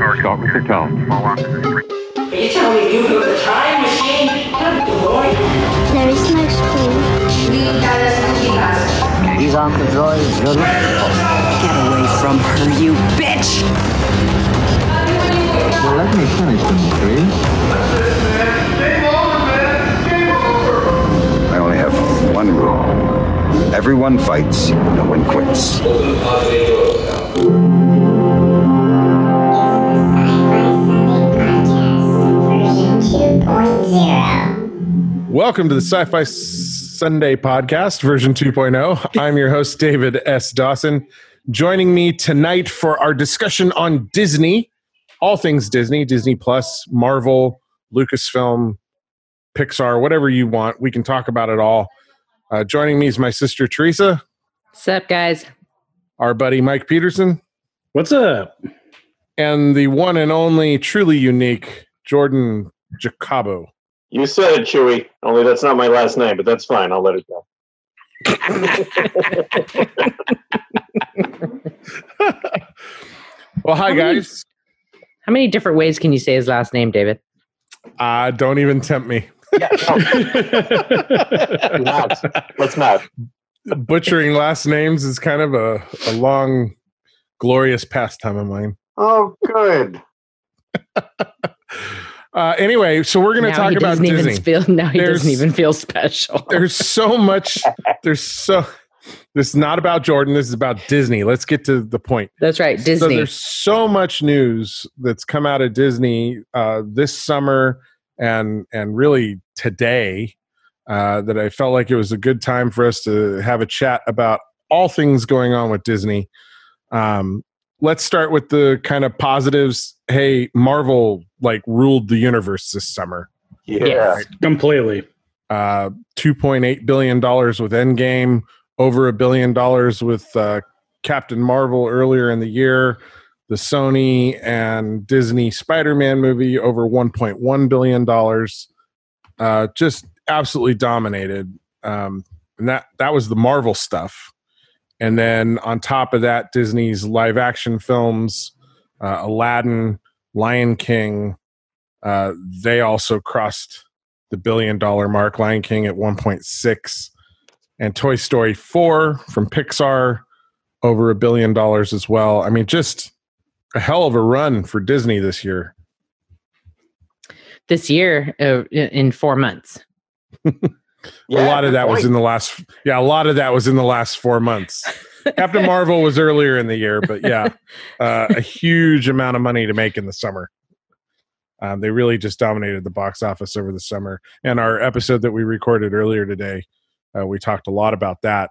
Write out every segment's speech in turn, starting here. Talk with your tone. Small offices. Are you telling me you built a time machine? There is no school. We gotta keep us. He's on the droids. Get away from her, you bitch! Well, let me finish them, please. Game over, man. Game over. I only have one rule. Everyone fights. No one quits. Welcome to the Sci-Fi Sunday Podcast, version 2.0. I'm your host, David S. Dawson. Joining me tonight for our discussion on Disney, all things Disney, Disney+, Marvel, Lucasfilm, Pixar, whatever you want. We can talk about it all. Joining me is my sister, Teresa. What's up, guys? Our buddy, Mike Peterson. What's up? And the one and only, truly unique, Jordan Jacobo. You said it, Chewy. Only that's not my last name, but that's fine. I'll let it go. Well, hi, guys. How many different ways can you say his last name, David? Don't even tempt me. Yeah, no. Let's not. Butchering last names is kind of a long, glorious pastime of mine. Oh, good. Anyway, so we're going to talk about Disney. Doesn't even feel special. There's so much. This is not about Jordan. This is about Disney. Let's get to the point. That's right, Disney. So there's so much news that's come out of Disney this summer and really today that I felt like it was a good time for us to have a chat about all things going on with Disney. Let's start with the kind of positives. Hey, Marvel ruled the universe this summer. Yeah, right? Completely. $2.8 billion with Endgame, over $1 billion with Captain Marvel earlier in the year, the Sony and Disney Spider-Man movie, over $1.1 billion. Just absolutely dominated. And that was the Marvel stuff. And then on top of that, Disney's live action films, Aladdin, Lion King, they also crossed the $1 billion mark. Lion King at 1.6, and Toy Story 4 from Pixar over $1 billion as well. I mean, just a hell of a run for Disney this year. This year in 4 months. Yeah, a lot of that was in the last 4 months. Captain Marvel was earlier in the year, but a huge amount of money to make in the summer. They really just dominated the box office over the summer. And our episode that we recorded earlier today, we talked a lot about that.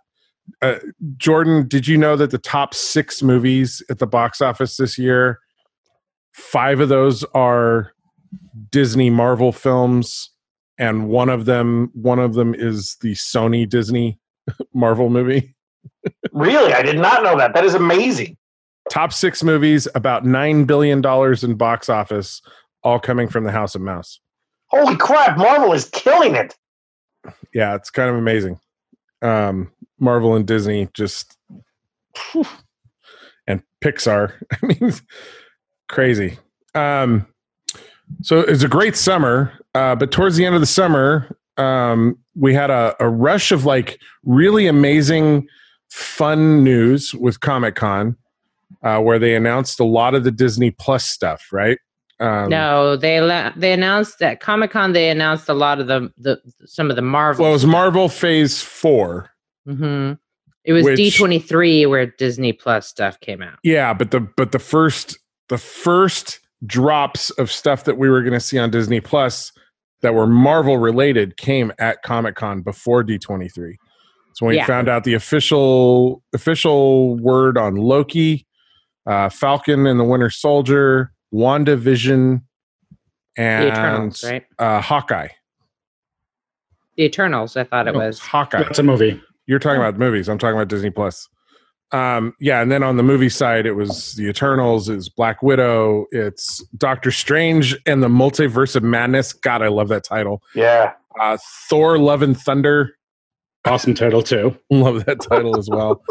Jordan, did you know that the top 6 movies at the box office this year, 5 of those are Disney Marvel films? And one of them is the Sony Disney Marvel movie. Really? I did not know that. That is amazing. Top 6 movies, about $9 billion in box office, all coming from the House of Mouse. Holy crap. Marvel is killing it. Yeah, it's kind of amazing. Marvel and Disney just... Whew, and Pixar. I mean, crazy. So it's a great summer, but towards the end of the summer, we had a rush of really amazing, fun news with Comic-Con, where they announced a lot of the Disney Plus stuff, right? No, they announced at Comic-Con. They announced a lot of some of the Marvel. Well, it was Marvel Phase 4. Mm-hmm. It was D23 where Disney Plus stuff came out. Yeah, but the first drops of stuff that we were going to see on Disney Plus that were Marvel related came at Comic-Con before D23. So when we found out the official word on Loki, Falcon and the Winter Soldier, WandaVision, and the Eternals, right? Hawkeye. The Eternals, I thought it was. Hawkeye. That's a movie. You're talking about movies. I'm talking about Disney Plus. And then on the movie side, it was The Eternals, it's Black Widow, it's Doctor Strange and the Multiverse of Madness. God, I love that title. Yeah. Thor, Love and Thunder. Awesome title, too. Love that title as well.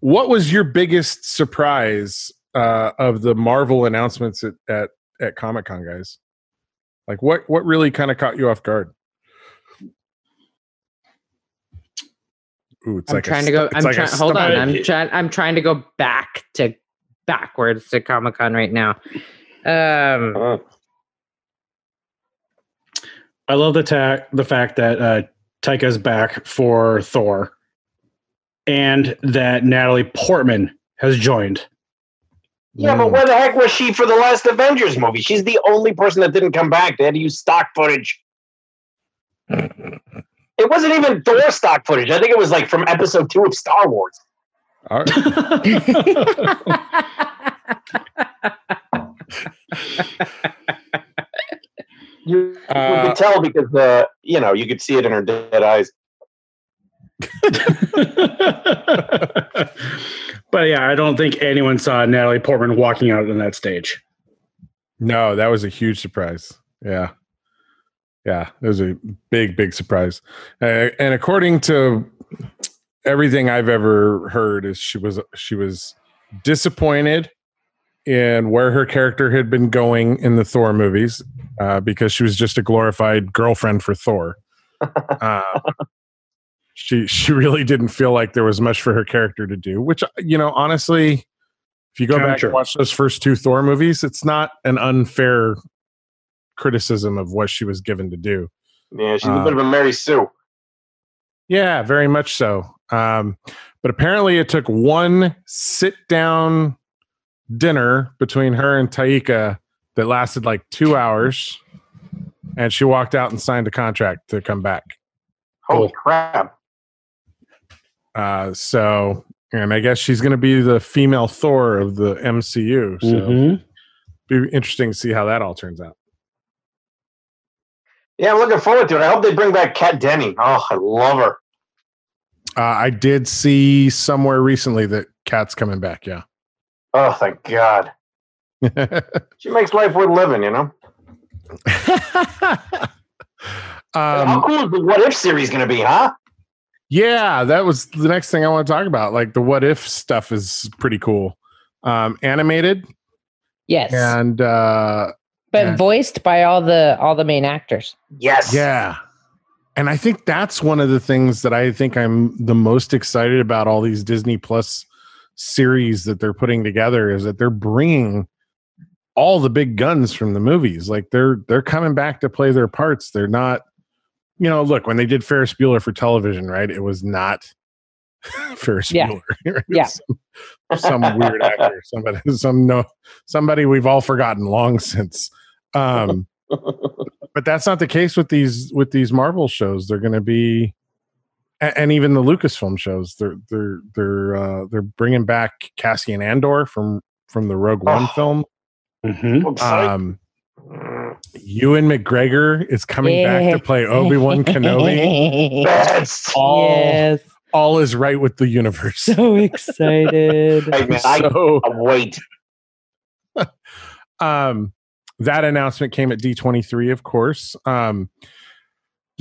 What was your biggest surprise of the Marvel announcements at Comic-Con, guys? Like, what really kind of caught you off guard? Ooh, it's I'm trying to go backwards to Comic-Con right now. I love the fact that Taika's back for Thor, and that Natalie Portman has joined. Yeah, but where the heck was she for the last Avengers movie? She's the only person that didn't come back. They had to use stock footage. It wasn't even Thor stock footage. I think it was like from episode 2 of Star Wars. All right. You could tell because you could see it in her dead eyes. But yeah, I don't think anyone saw Natalie Portman walking out on that stage. No, that was a huge surprise. Yeah. Yeah, it was a big, big surprise. And according to everything I've ever heard, is she was disappointed in where her character had been going in the Thor movies, because she was just a glorified girlfriend for Thor. She really didn't feel like there was much for her character to do, which, honestly, if you go back and watch those first 2 Thor movies, it's not an unfair criticism of what she was given to do. Yeah, she's a bit of a Mary Sue. Yeah, very much so. But apparently it took one sit-down dinner between her and Taika that lasted like 2 hours, and she walked out and signed a contract to come back. Holy crap. And I guess she's going to be the female Thor of the MCU. So it'll be interesting to see how that all turns out. Yeah, I'm looking forward to it. I hope they bring back Kat Dennings. Oh, I love her. I did see somewhere recently that Kat's coming back, yeah. Oh, thank God. She makes life worth living, How cool is the What If series going to be, huh? Yeah, that was the next thing I want to talk about. Like, the What If stuff is pretty cool. Animated. Yes. And... But voiced by all the main actors. Yes. Yeah. And I think that's one of the things that I think I'm the most excited about all these Disney+ series that they're putting together, is that they're bringing all the big guns from the movies. Like, they're coming back to play their parts. They're not, look, when they did Ferris Bueller for television, right? It was not Ferris Bueller. Right? Yeah. Some weird actor, somebody we've all forgotten long since. But that's not the case with these Marvel shows. They're going to be, and even the Lucasfilm shows. They're bringing back Cassian Andor from the Rogue One film. Mm-hmm. Ewan McGregor is coming back to play Obi-Wan Kenobi. That's all is right with the universe. So excited. Wait. That announcement came at D23, of course. The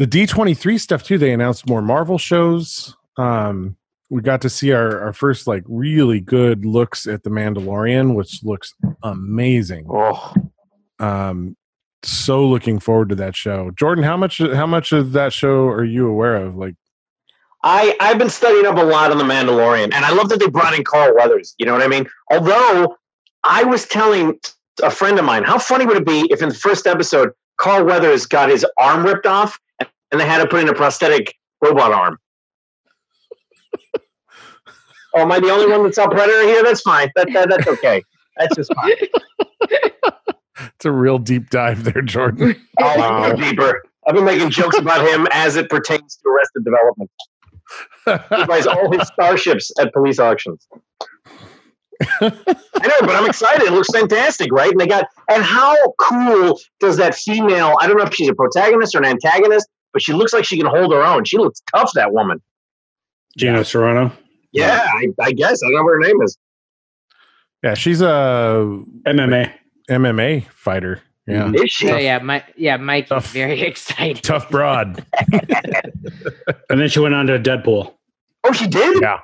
D23 stuff too, they announced more Marvel shows. We got to see our first like really good looks at The Mandalorian, which looks amazing. Oh. So looking forward to that show. Jordan, how much of that show are you aware of? Like, I've been studying up a lot on The Mandalorian, and I love that they brought in Carl Weathers. You know what I mean? Although, I was telling a friend of mine, how funny would it be if in the first episode, Carl Weathers got his arm ripped off, and they had to put in a prosthetic robot arm? Oh, am I the only one that saw Predator here? That's fine. That's okay. That's just fine. It's a real deep dive there, Jordan. Oh, I'll go deeper. I've been making jokes about him as it pertains to Arrested Development. He buys all his starships at police auctions. I know, but I'm excited. It looks fantastic, right? And how cool does that female? I don't know if she's a protagonist or an antagonist, but she looks like she can hold her own. She looks tough, that woman. Gina Carano. Yeah, I guess I don't know what her name is. Yeah, she's a MMA fighter. Yeah. So Mike tough, is very excited. Tough broad. And then she went on to Deadpool. Oh, she did? Yeah.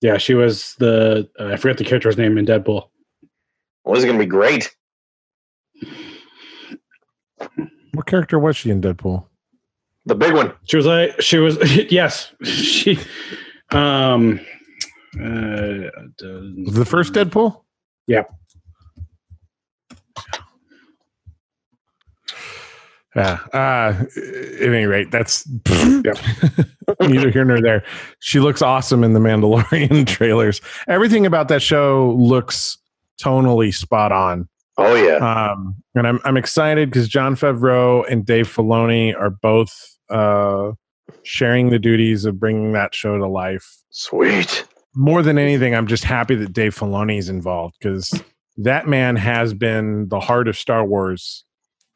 Yeah, she was I forget the character's name in Deadpool. Well, this is going to be great. What character was she in Deadpool? The big one. She was like, yes. She, the first Deadpool? Yeah. Yeah. At any rate, that's neither here nor there. She looks awesome in the Mandalorian trailers. Everything about that show looks tonally spot on. Oh yeah. And I'm excited because Jon Favreau and Dave Filoni are both sharing the duties of bringing that show to life. Sweet. More than anything, I'm just happy that Dave Filoni is involved because that man has been the heart of Star Wars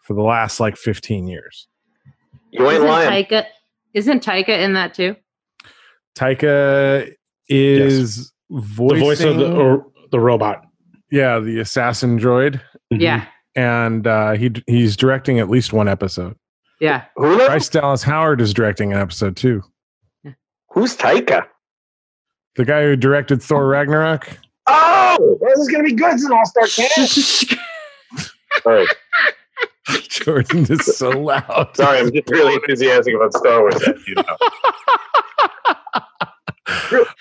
for the last like 15 years. You ain't lying. Isn't Taika in that too? Taika is voicing the voice of the robot. Yeah, the assassin droid. Yeah. And he's directing at least one episode. Yeah. Bryce Dallas Howard is directing an episode too. Yeah. Who's Taika? The guy who directed Thor Ragnarok. Oh, this is going to be good. It's an all-star cast. Sorry. Jordan is so loud. Sorry, I'm just really enthusiastic about Star Wars. You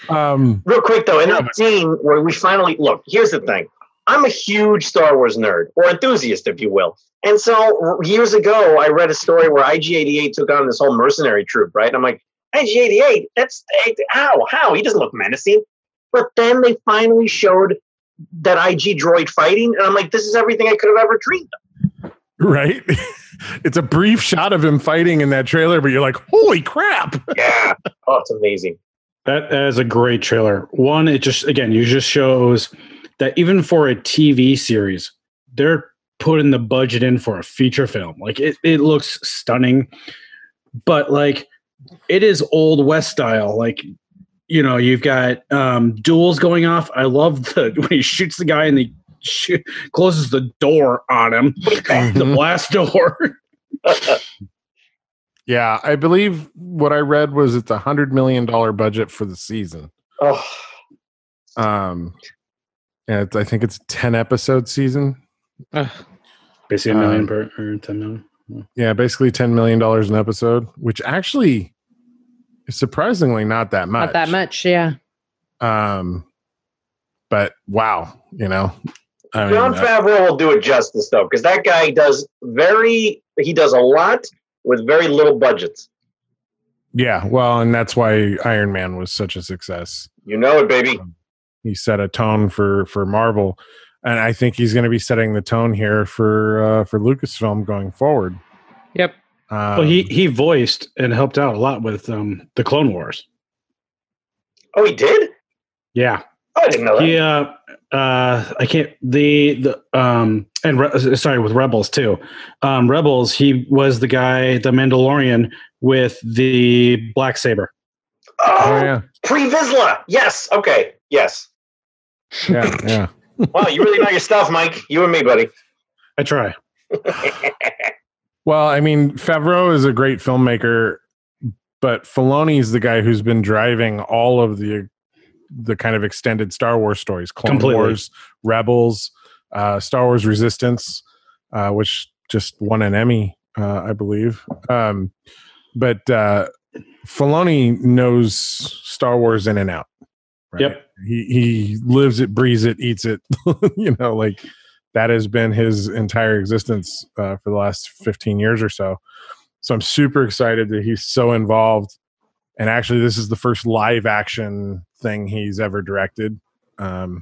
know. Real quick, though, in that scene where we finally... Look, here's the thing. I'm a huge Star Wars nerd, or enthusiast, if you will. And so years ago, I read a story where IG-88 took on this whole mercenary troop, right? And I'm like, IG-88? That's... How? He doesn't look menacing. But then they finally showed that IG droid fighting, and I'm like, this is everything I could have ever dreamed of. Right? It's a brief shot of him fighting in that trailer, but you're like, holy crap! Yeah. Oh, it's amazing. That is a great trailer. One, it just, again, you just shows that even for a TV series, they're putting the budget in for a feature film. Like, it looks stunning, but, like, it is Old West style. Like, you know, you've got duels going off. I love when he shoots the guy and he closes the door on him, the blast door. Yeah, I believe what I read was it's $100 million budget for the season. Oh, and I think it's 10-episode season. Basically, $1 million or $10 million. Yeah, basically $10 million an episode, which actually. Surprisingly, not that much. Not that much, yeah. But wow, you know, Jon Favreau will do it justice though, because that guy does a lot with very little budgets. Yeah, well, and that's why Iron Man was such a success. You know it, baby. He set a tone for Marvel, and I think he's going to be setting the tone here for Lucasfilm going forward. Yep. Well, he voiced and helped out a lot with the Clone Wars. Oh, he did? Yeah. Oh, I didn't know that. Yeah. I can't. With Rebels too. Rebels, he was the guy, the Mandalorian with the black saber. Oh yeah. Pre-Vizsla. Yes. Okay. Yes. Yeah. Yeah. Wow, you really know your stuff, Mike. You and me, buddy. I try. Well, I mean, Favreau is a great filmmaker, but Filoni is the guy who's been driving all of the kind of extended Star Wars stories. Clone Wars, Rebels, Star Wars Resistance, which just won an Emmy, I believe. But Filoni knows Star Wars in and out. Right? Yep. He lives it, breathes it, eats it, you know, like... That has been his entire existence for the last 15 years or so. So I'm super excited that he's so involved. And actually, this is the first live action thing he's ever directed and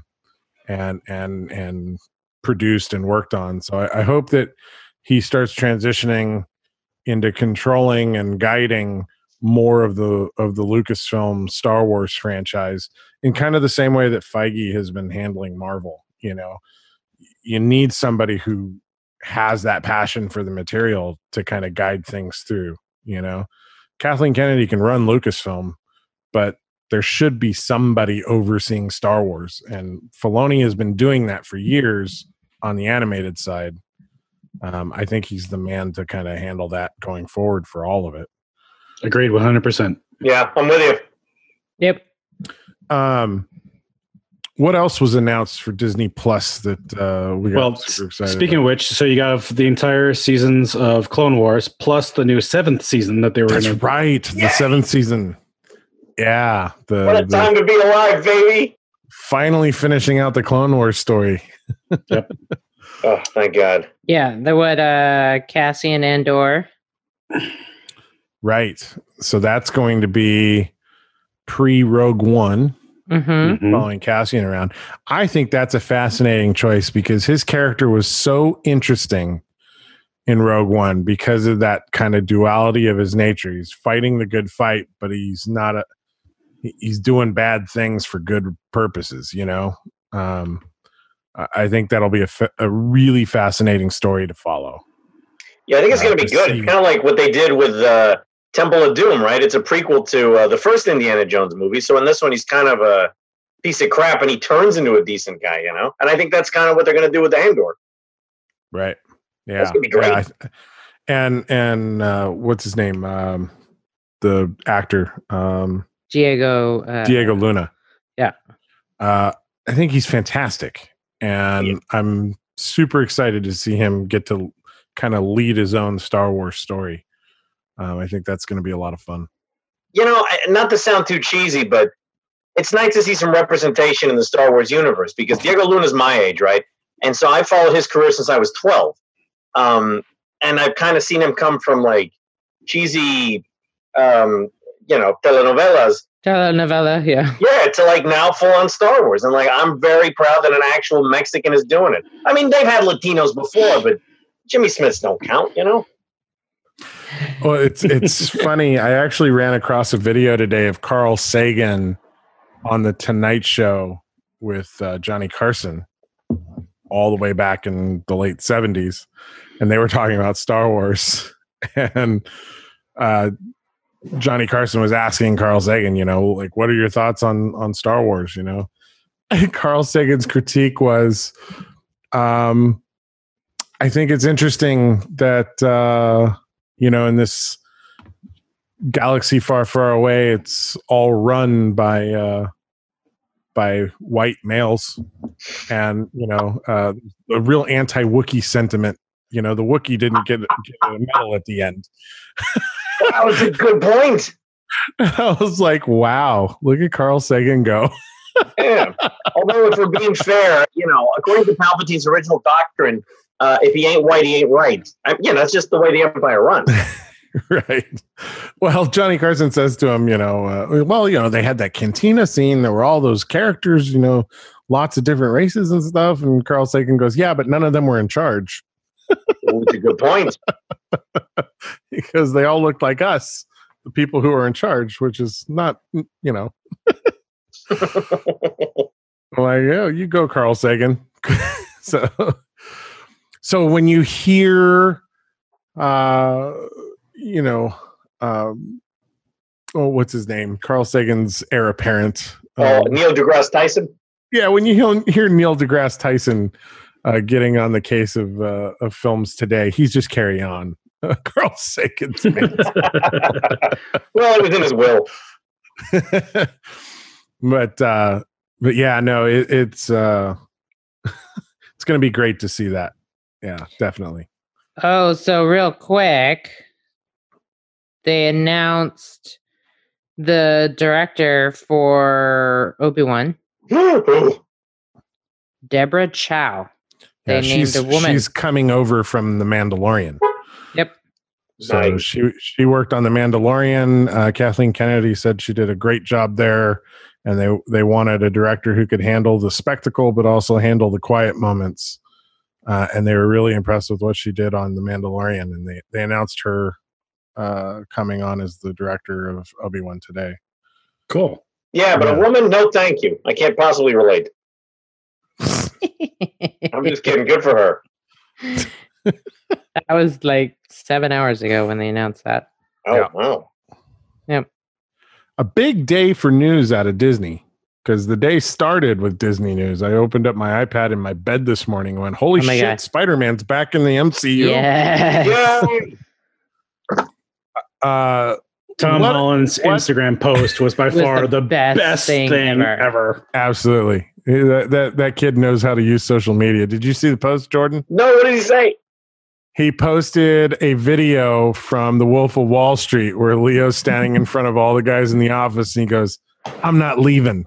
produced and worked on. So I hope that he starts transitioning into controlling and guiding more of the Lucasfilm Star Wars franchise in kind of the same way that Feige has been handling Marvel, you know. You need somebody who has that passion for the material to kind of guide things through, you know. Kathleen Kennedy can run Lucasfilm, but there should be somebody overseeing Star Wars. And Filoni has been doing that for years on the animated side. I think he's the man to kind of handle that going forward for all of it. Agreed 100%. Yeah, I'm with you. Yep. What else was announced for Disney Plus that we got super excited Speaking about? Of which, so you got the entire seasons of Clone Wars plus the new seventh season that they were That's right. Yay! The seventh season. Yeah. What a time to be alive, baby. Finally finishing out the Clone Wars story. Yep. Oh, thank God. Yeah. There would Cassian Andor. Right. So that's going to be pre-Rogue One. Mm-hmm. Following Cassian around. I think that's a fascinating choice because his character was so interesting in Rogue One because of that kind of duality of his nature. He's fighting the good fight, but he's not he's doing bad things for good purposes, you know? I think that'll be a really fascinating story to follow. Yeah, I think it's going to be good. It's kind of like what they did with Temple of Doom, right? It's a prequel to the first Indiana Jones movie. So in this one, he's kind of a piece of crap and he turns into a decent guy, you know? And I think that's kind of what they're going to do with the Andor. Right. Yeah. That's going to be great. Yeah, and what's his name? The actor. Diego Luna. Yeah. I think he's fantastic. And yeah. I'm super excited to see him get to kind of lead his own Star Wars story. I think that's going to be a lot of fun. You know, not to sound too cheesy, but it's nice to see some representation in the Star Wars universe because Diego Luna is my age, right? And so I followed his career since I was 12. And I've kind of seen him come from like cheesy, telenovelas. Telenovela, yeah. Yeah, to like now full on Star Wars. And like, I'm very proud that an actual Mexican is doing it. I mean, they've had Latinos before, but Jimmy Smiths don't count, you know? Well, it's funny. I actually ran across a video today of Carl Sagan on the Tonight Show with Johnny Carson all the way back in the late 70s. And they were talking about Star Wars. And Johnny Carson was asking Carl Sagan, you know, like, what are your thoughts on Star Wars, you know? And Carl Sagan's critique was, I think it's interesting that... you know, in this galaxy far, far away, it's all run by white males, and you know, a real anti-Wookiee sentiment. You know, the Wookiee didn't get a medal at the end. That was a good point. I was like, wow, look at Carl Sagan go. Yeah. Although, if we're being fair, you know, according to Palpatine's original doctrine. If he ain't white, he ain't right. That's just the way the Empire runs. Right. Well, Johnny Carson says to him, you know, they had that cantina scene. There were all those characters, you know, lots of different races and stuff. And Carl Sagan goes, yeah, but none of them were in charge. That's a good point. Because they all looked like us, the people who are in charge, which is not, you know. Like, oh, you go, Carl Sagan. So when you hear, what's his name? Carl Sagan's heir apparent. Neil deGrasse Tyson? Yeah, when you hear Neil deGrasse Tyson getting on the case of films today, he's just carry on. Carl Sagan's man. Well, it was in his will. But yeah, no, it's it's going to be great to see that. Yeah, definitely. Oh, so real quick, they announced the director for Obi-Wan, Deborah Chow. They named a woman. She's coming over from The Mandalorian. Yep. So nice. She worked on The Mandalorian. Kathleen Kennedy said she did a great job there, and they wanted a director who could handle the spectacle but also handle the quiet moments. And they were really impressed with what she did on The Mandalorian. And they announced her coming on as the director of Obi-Wan today. Cool. Yeah, but a woman, no thank you. I can't possibly relate. I'm just kidding. Good for her. That was like 7 hours ago when they announced that. Oh, yeah. Wow. Yep. A big day for news out of Disney. Because the day started with Disney news. I opened up my iPad in my bed this morning and went, holy shit, God. Spider-Man's back in the MCU. Yes. Yeah. Tom Holland's Instagram post was by far the best thing ever. Absolutely. That kid knows how to use social media. Did you see the post, Jordan? No, what did he say? He posted a video from The Wolf of Wall Street where Leo's standing in front of all the guys in the office and he goes, "I'm not leaving.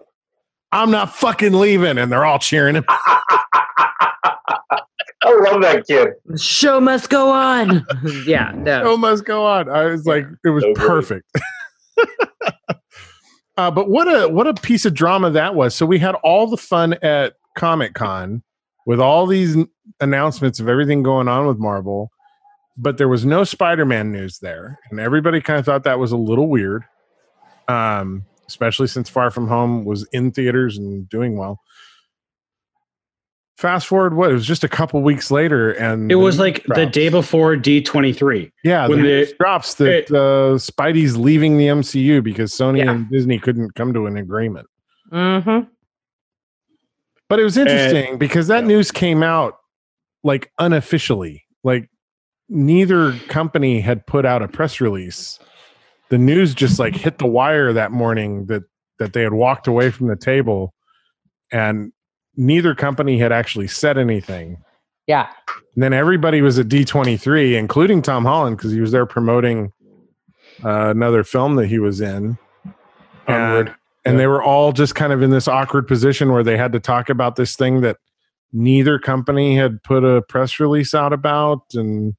I'm not fucking leaving." And they're all cheering him. I love that kid. The show must go on. Yeah. No. Show must go on. I was like, it was so perfect. But what a piece of drama that was. So we had all the fun at Comic-Con with all these announcements of everything going on with Marvel, but there was no Spider-Man news there. And everybody kind of thought that was a little weird. Especially since Far From Home was in theaters and doing well. Fast forward, it was just a couple weeks later, and it was like the day before D23. Yeah, when it drops that Spidey's leaving the MCU because Sony and Disney couldn't come to an agreement. Mm-hmm. But it was interesting because that news came out like unofficially. Like neither company had put out a press release. The news just like hit the wire that morning that they had walked away from the table, and neither company had actually said anything. Yeah. And then everybody was at D23, including Tom Holland, because he was there promoting another film that he was in. And they were all just kind of in this awkward position where they had to talk about this thing that neither company had put a press release out about. And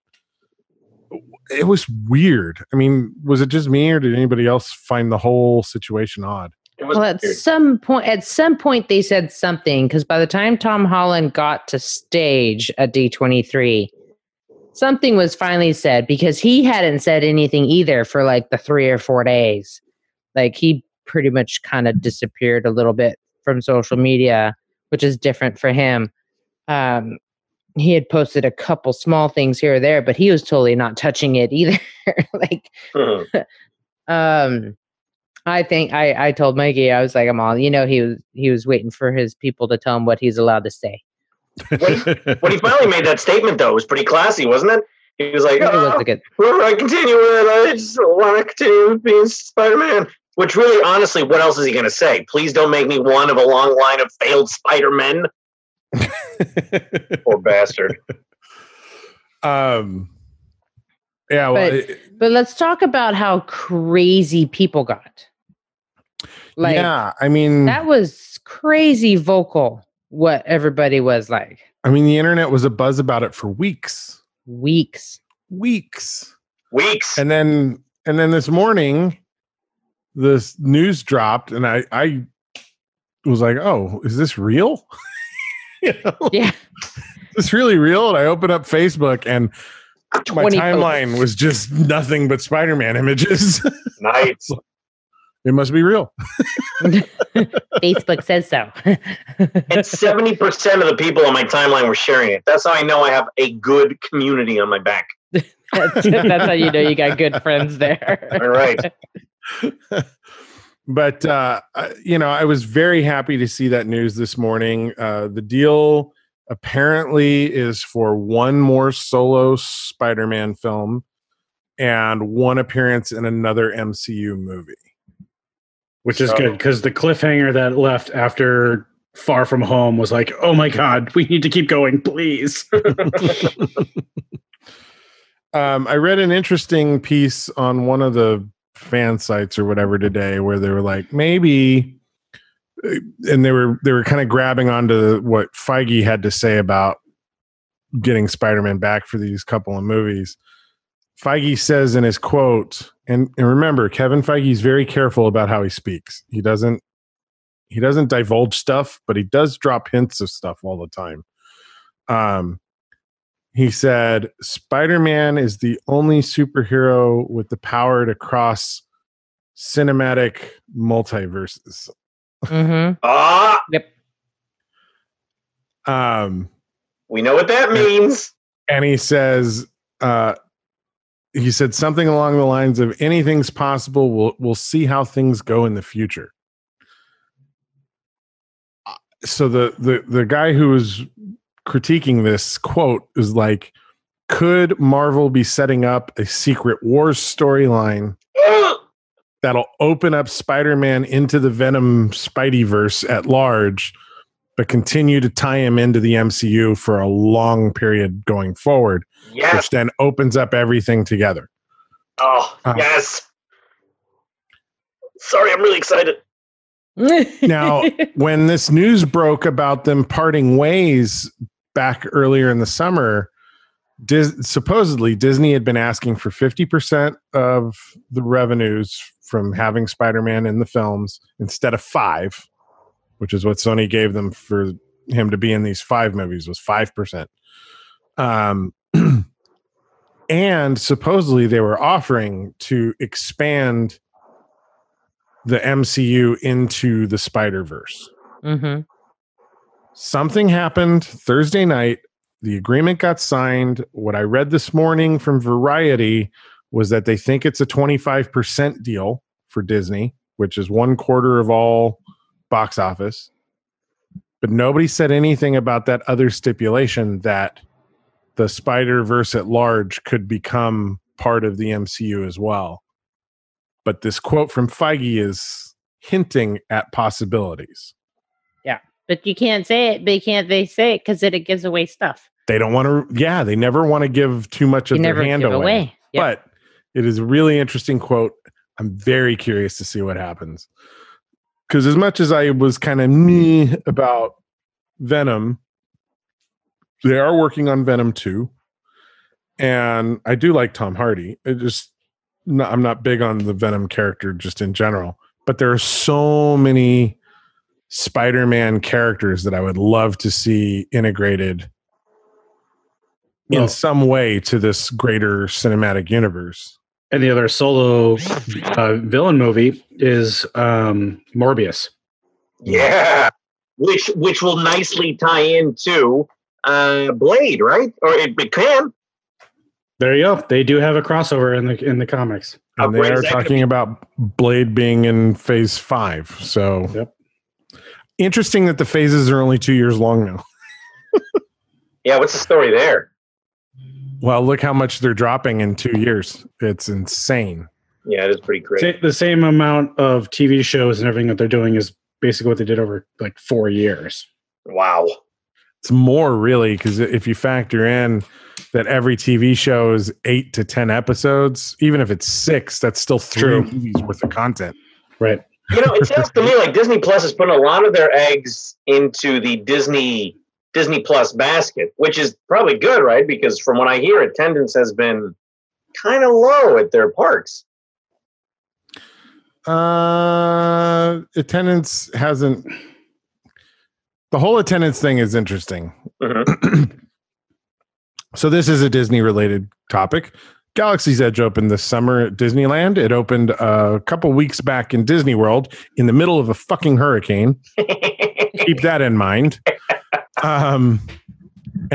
it was weird. I mean, was it just me or did anybody else find the whole situation odd? Well, at some point they said something, because by the time Tom Holland got to stage at D23, something was finally said, because he hadn't said anything either for like the 3 or 4 days. Like he pretty much kind of disappeared a little bit from social media, which is different for him. He had posted a couple small things here or there, but he was totally not touching it either. Like, I think I told Mikey, I was like, I'm all, he was waiting for his people to tell him what he's allowed to say. When he finally made that statement, though, it was pretty classy, wasn't it? He was like, I continue with it. I just want to continue being Spider-Man. Which really, honestly, what else is he going to say? Please don't make me one of a long line of failed Spider-Men. Poor bastard. Yeah, well, but let's talk about how crazy people got. Like, yeah, I mean, that was crazy vocal. What everybody was like. I mean, the internet was abuzz about it for weeks. And then this morning, this news dropped, and I was like, "Oh, is this real?" Yeah, is this really real? And I opened up Facebook and my timeline was just nothing but Spider-Man images. Nice. It must be real. Facebook says so. And 70% of the people on my timeline were sharing it. That's how I know I have a good community on my back. That's how you know you got good friends there. All right. But, I was very happy to see that news this morning. The deal apparently is for one more solo Spider-Man film and one appearance in another MCU movie. Which is good, because the cliffhanger that left after Far From Home was like, oh my God, we need to keep going, please. I read an interesting piece on one of the fan sites or whatever today where they were like, maybe... And they were kind of grabbing onto what Feige had to say about getting Spider-Man back for these couple of movies. Feige says in his quote, and remember, Kevin Feige is very careful about how he speaks. He doesn't divulge stuff, but he does drop hints of stuff all the time. He said, "Spider-Man is the only superhero with the power to cross cinematic multiverses." Mm-hmm. Yep. We know what that means. And he says, he said something along the lines of, "Anything's possible. We'll see how things go in the future." So the guy who was critiquing this quote is like, could Marvel be setting up a Secret Wars storyline that'll open up Spider-Man into the Venom Spideyverse at large, but continue to tie him into the MCU for a long period going forward, yes, which then opens up everything together. Oh, yes. Sorry, I'm really excited. Now, when this news broke about them parting ways back earlier in the summer, supposedly Disney had been asking for 50% of the revenues from having Spider-Man in the films instead of 5%, which is what Sony gave them for him to be in these 5 movies, was 5%. And supposedly they were offering to expand the MCU into the Spider-Verse. Mm-hmm. Something happened Thursday night. The agreement got signed. What I read this morning from Variety was that they think it's a 25% deal for Disney, which is 1/4 of all box office. But nobody said anything about that other stipulation that the Spider-Verse at large could become part of the MCU as well. But this quote from Feige is hinting at possibilities. Yeah, but you can't say it. They can't. They say it because it gives away stuff. They don't want to. Yeah, they never want to give too much of their hand away. Yep. But it is a really interesting quote. I'm very curious to see what happens. Because as much as I was kind of meh about Venom, they are working on Venom 2, and I do like Tom Hardy. I'm not big on the Venom character just in general, but there are so many Spider-Man characters that I would love to see integrated in some way to this greater cinematic universe. And the other solo villain movie is Morbius. Yeah, which will nicely tie into Blade, right? Or it can. There you go. They do have a crossover in the comics. And they are talking about Blade being in phase 5. So yep. Interesting that the phases are only 2 years long now. Yeah, what's the story there? Well, look how much they're dropping in 2 years. It's insane. Yeah, it is pretty crazy. The same amount of TV shows and everything that they're doing is basically what they did over like 4 years. Wow. It's more, really, because if you factor in that every TV show is 8 to 10 episodes, even if it's 6, that's still 3 movies worth of content. Right. You know, it sounds to me like Disney Plus is putting a lot of their eggs into the Disney Plus basket, which is probably good, right? Because from what I hear, attendance has been kind of low at their parks. Attendance hasn't... The whole attendance thing is interesting. Mm-hmm. So this is a Disney-related topic. Galaxy's Edge opened this summer at Disneyland. It opened a couple weeks back in Disney World in the middle of a fucking hurricane. Keep that in mind. And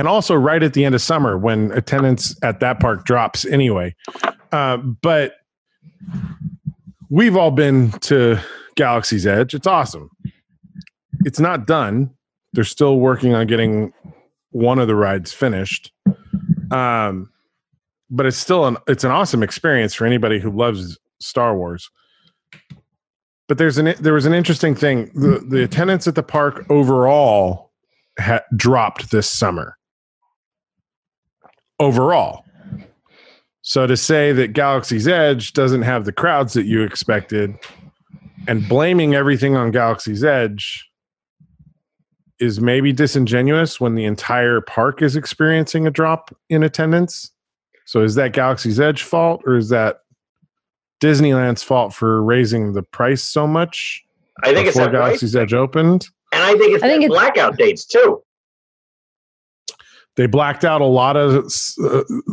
also right at the end of summer when attendance at that park drops anyway. But we've all been to Galaxy's Edge. It's awesome. It's not done. They're still working on getting one of the rides finished. But it's still it's an awesome experience for anybody who loves Star Wars. But there was an interesting thing. The attendance at the park overall dropped this summer. Overall. So to say that Galaxy's Edge doesn't have the crowds that you expected and blaming everything on Galaxy's Edge is maybe disingenuous when the entire park is experiencing a drop in attendance. So is that Galaxy's Edge fault or is that Disneyland's fault for raising the price so much? I think it's before Galaxy's Edge opened. And I think it's blackout dates too. They blacked out a lot of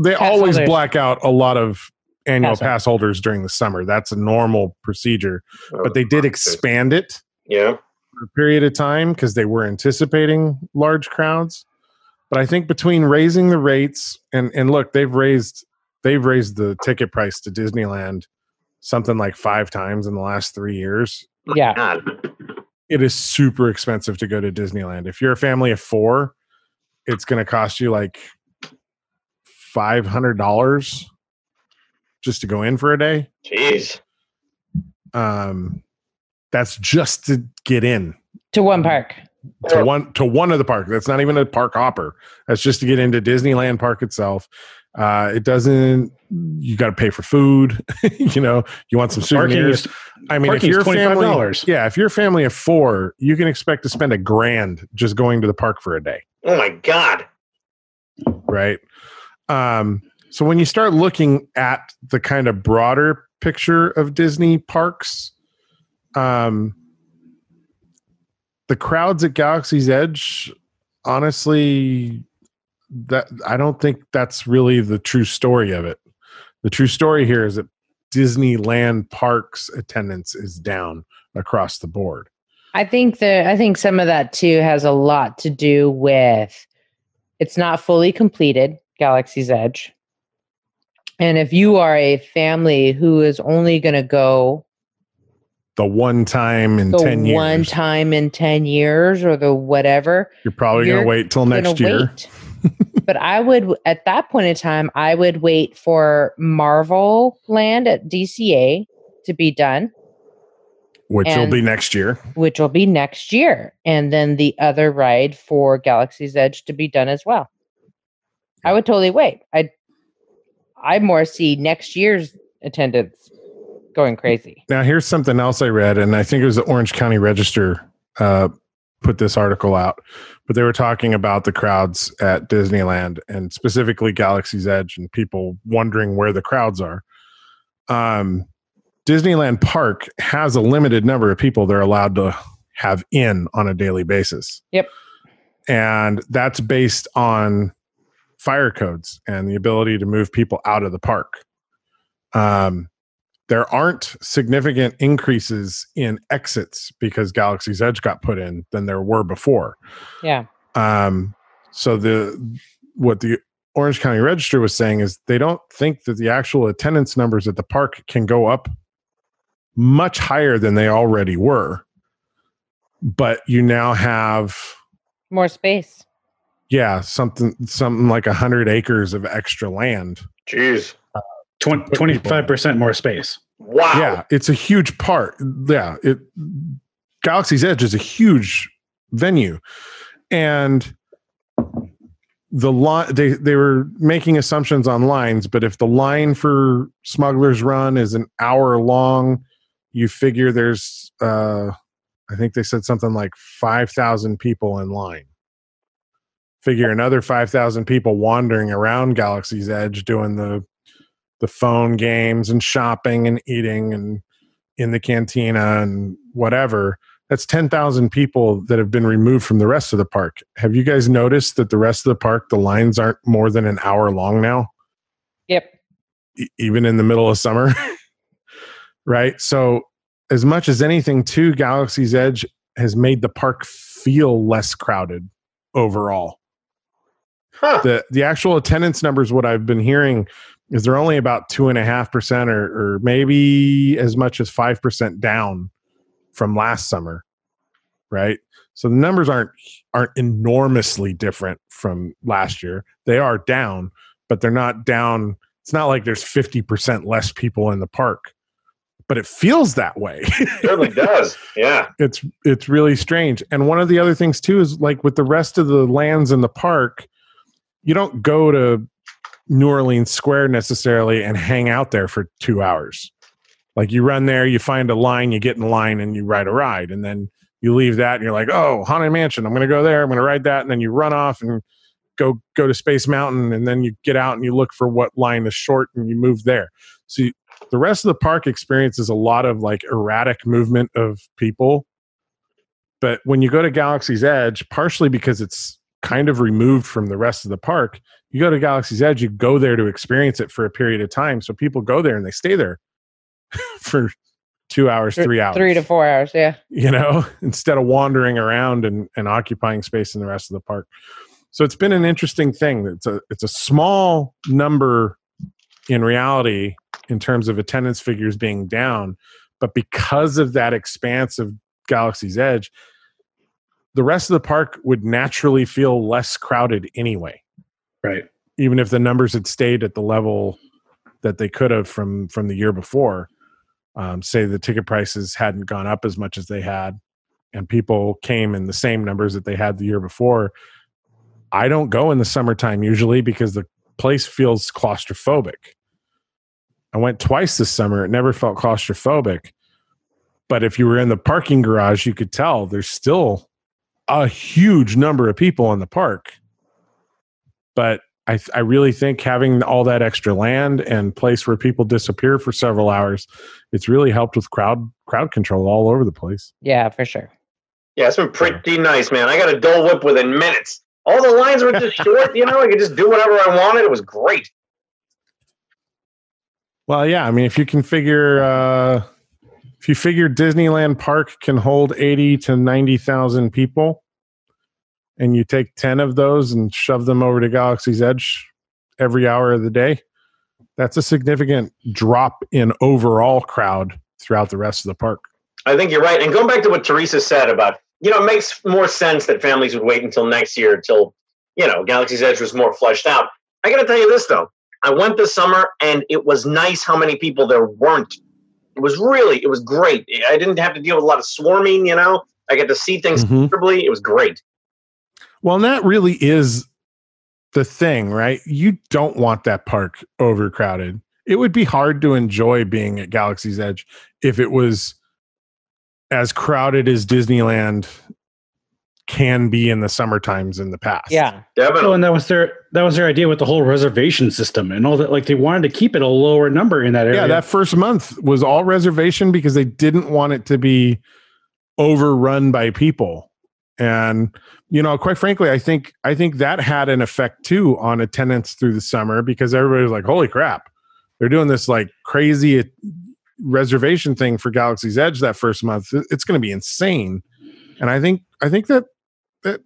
they always black out a lot of annual pass holders during the summer. That's a normal procedure. But they did expand it. Yeah. A period of time because they were anticipating large crowds, but I think between raising the rates and look, they've raised the ticket price to Disneyland something like 5 times in the last 3 years. Yeah, it is super expensive to go to Disneyland. If you're a family of 4, it's going to cost you like $500 just to go in for a day. Jeez. That's just to get in to one park. To one of the parks. That's not even a park hopper. That's just to get into Disneyland Park itself. It doesn't. You got to pay for food. You know, you want some souvenirs. I mean, if you're $25, yeah, if you're a family of four, you can expect to spend $1,000 just going to the park for a day. Oh my God! Right. So when you start looking at the kind of broader picture of Disney parks, the crowds at Galaxy's Edge, honestly, that I don't think that's really the true story of it. The true story here is that Disneyland parks attendance is down across the board. I think some of that too has a lot to do with it's not fully completed, Galaxy's Edge. And if you are a family who is only going to go the one time in 10 years. One time in 10 years or the whatever. You're probably going to wait till next year. But I would, at that point in time, I would wait for Marvel Land at DCA to be done. Which will be next year. And then the other ride for Galaxy's Edge to be done as well. I would totally wait. I more see next year's attendance going crazy. Now, here's something else I read, and I think it was the Orange County Register put this article out, but they were talking about the crowds at Disneyland and specifically Galaxy's Edge and people wondering where the crowds are. Disneyland Park has a limited number of people they're allowed to have in on a daily basis. Yep. And that's based on fire codes and the ability to move people out of the park. There aren't significant increases in exits because Galaxy's Edge got put in than there were before. Yeah. So what the Orange County Register was saying is they don't think that the actual attendance numbers at the park can go up much higher than they already were. But you now have more space. Yeah, something like 100 acres of extra land. Jeez. 25% more space. Wow. Yeah, it's a huge part. Yeah, Galaxy's Edge is a huge venue. And the they were making assumptions on lines, but if the line for Smuggler's Run is an hour long, you figure there's I think they said something like 5,000 people in line. Figure another 5,000 people wandering around Galaxy's Edge doing the phone games and shopping and eating and in the cantina and whatever. That's 10,000 people that have been removed from the rest of the park. Have you guys noticed that the rest of the park, the lines aren't more than an hour long now? Yep. Even in the middle of summer, right? So as much as anything too, Galaxy's Edge has made the park feel less crowded overall. Huh. The actual attendance numbers, what I've been hearing is they're only about 2.5% or maybe as much as 5% down from last summer, right? So the numbers aren't enormously different from last year. They are down, but they're not down. It's not like there's 50% less people in the park, but it feels that way. It really does. Yeah. It's really strange. And one of the other things too is like with the rest of the lands in the park, you don't go to New Orleans Square necessarily and hang out there for 2 hours. Like you run there, you find a line, you get in line and you ride a ride, and then you leave that and you're like, oh, Haunted Mansion, I'm gonna go there, I'm gonna ride that, and then you run off and go to Space Mountain, and then you get out and you look for what line is short and you move there. So the rest of the park experiences a lot of like erratic movement of people. But when you go to Galaxy's Edge, partially because it's kind of removed from the rest of the park, you go to Galaxy's Edge, you go there to experience it for a period of time. So people go there and they stay there for 2 hours, 3 hours. 3 to 4 hours, yeah. You know, instead of wandering around and occupying space in the rest of the park. So it's been an interesting thing. It's a small number in reality in terms of attendance figures being down. But because of that expanse of Galaxy's Edge, the rest of the park would naturally feel less crowded anyway. Right. Even if the numbers had stayed at the level that they could have from the year before, say the ticket prices hadn't gone up as much as they had, and people came in the same numbers that they had the year before. I don't go in the summertime usually because the place feels claustrophobic. I went twice this summer. It never felt claustrophobic. But if you were in the parking garage, you could tell there's still a huge number of people in the park. But I really think having all that extra land and place where people disappear for several hours, it's really helped with crowd control all over the place. Yeah, for sure. Yeah, it's been pretty nice, man. I got a Dole Whip within minutes. All the lines were just short, you know, I could just do whatever I wanted. It was great. Well, yeah, I mean, if you figure Disneyland Park can hold 80 to 90,000 people, and you take 10 of those and shove them over to Galaxy's Edge every hour of the day, that's a significant drop in overall crowd throughout the rest of the park. I think you're right. And going back to what Teresa said about, you know, it makes more sense that families would wait until next year until, you know, Galaxy's Edge was more fleshed out. I got to tell you this, though. I went this summer, and it was nice how many people there weren't. It was great. I didn't have to deal with a lot of swarming, you know. I got to see things comfortably. It was great. Well, and that really is the thing, right? You don't want that park overcrowded. It would be hard to enjoy being at Galaxy's Edge if it was as crowded as Disneyland can be in the summer times in the past. Yeah, definitely. Oh, and that was their idea with the whole reservation system and all that. Like, they wanted to keep it a lower number in that area. Yeah, that first month was all reservation because they didn't want it to be overrun by people. And, you know, quite frankly, I think that had an effect too on attendance through the summer, because everybody was like, holy crap, they're doing this like crazy reservation thing for Galaxy's Edge that first month. It's going to be insane. And I think that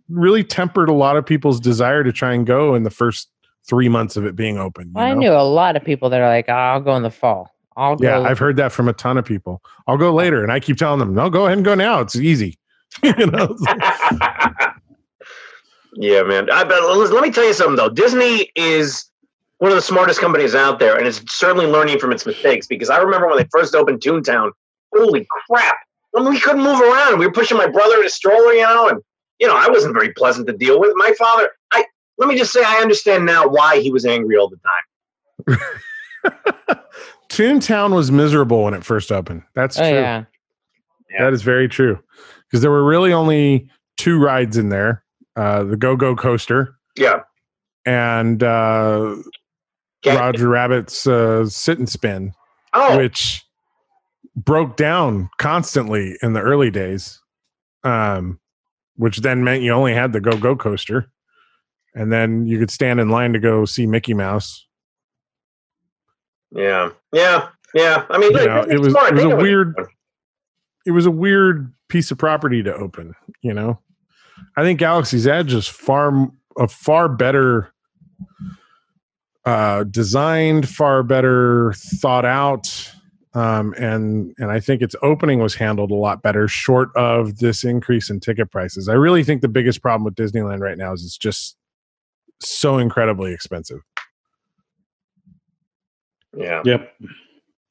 really tempered a lot of people's desire to try and go in the first 3 months of it being open. Well, I knew a lot of people that are like, oh, I'll go in the fall. Yeah, I've heard that from a ton of people. I'll go later. And I keep telling them, no, go ahead and go now. It's easy. You know? Yeah, man. Let me tell you something, though. Disney is one of the smartest companies out there, and it's certainly learning from its mistakes, because I remember when they first opened Toontown, holy crap, we couldn't move around. We were pushing my brother in a stroller, you know, and, you know, I wasn't very pleasant to deal with. My father, let me just say, I understand now why he was angry all the time. Toontown was miserable when it first opened. That's true. Yeah. That is very true, because there were really only two rides in there, the Go-Go Coaster. Yeah. And Roger Rabbit's sit and spin, which broke down constantly in the early days, which then meant you only had the Go-Go Coaster, and then you could stand in line to go see Mickey Mouse. Yeah. I mean, it was a weird piece of property to open. You know, I think Galaxy's Edge is far better designed, far better thought out, and I think its opening was handled a lot better, short of this increase in ticket prices. I really think the biggest problem with Disneyland right now is it's just so incredibly expensive. Yeah. Yep.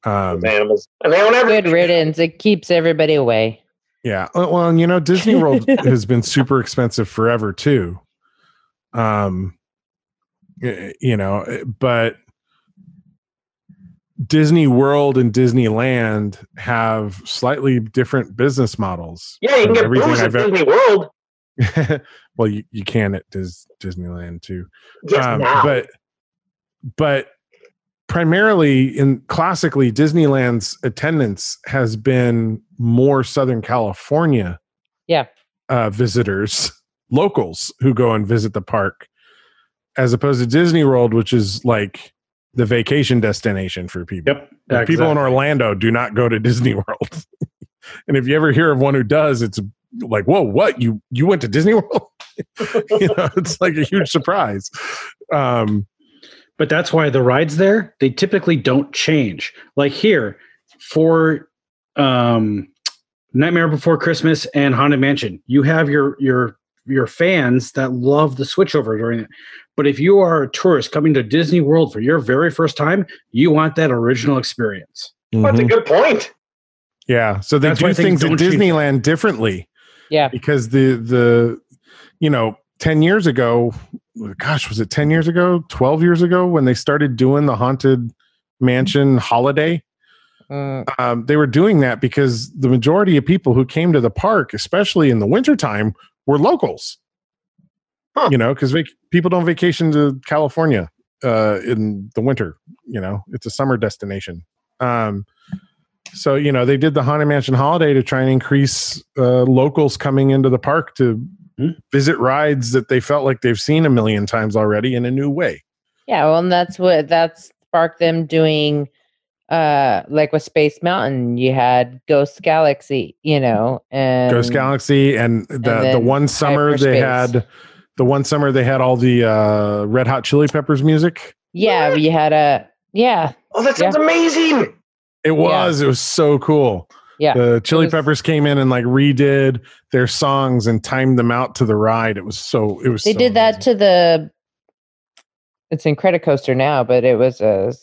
Animals, and they don't have good riddance. It keeps everybody away. Yeah. Well, and you know, Disney World has been super expensive forever too. You know, but Disney World and Disneyland have slightly different business models. Yeah, you can get booze at Disney World. Well, you can at Disneyland too. Yes, but primarily classically, Disneyland's attendance has been more Southern California. Yeah. Visitors, locals who go and visit the park, as opposed to Disney World, which is like the vacation destination for people. Yep, exactly. People in Orlando do not go to Disney World. And if you ever hear of one who does, it's like, whoa, what? You went to Disney World? You know, it's like a huge surprise. But that's why the rides there, they typically don't change. Like here, for Nightmare Before Christmas and Haunted Mansion, you have your fans that love the switchover during it. But if you are a tourist coming to Disney World for your very first time, you want that original experience. Well, that's a good point. Yeah. So they do things at Disneyland differently. Yeah. Because the, you know, 10 years ago, gosh, was it 10 years ago, 12 years ago when they started doing the Haunted Mansion holiday? They were doing that because the majority of people who came to the park, especially in the wintertime, were locals. Huh. You know, because people don't vacation to California in the winter. You know, it's a summer destination. So, you know, they did the Haunted Mansion holiday to try and increase locals coming into the park to visit rides that they felt like they've seen a million times already in a new way. Yeah, well, and that sparked them doing... like with Space Mountain, you had Ghost Galaxy, you know, and Ghost Galaxy, and the one summer they had all the Red Hot Chili Peppers music. Yeah, we had Oh, that sounds amazing! It was so cool. Yeah, the Chili Peppers came in and like redid their songs and timed them out to the ride. They did that to the. It's in Credicoaster now, but it was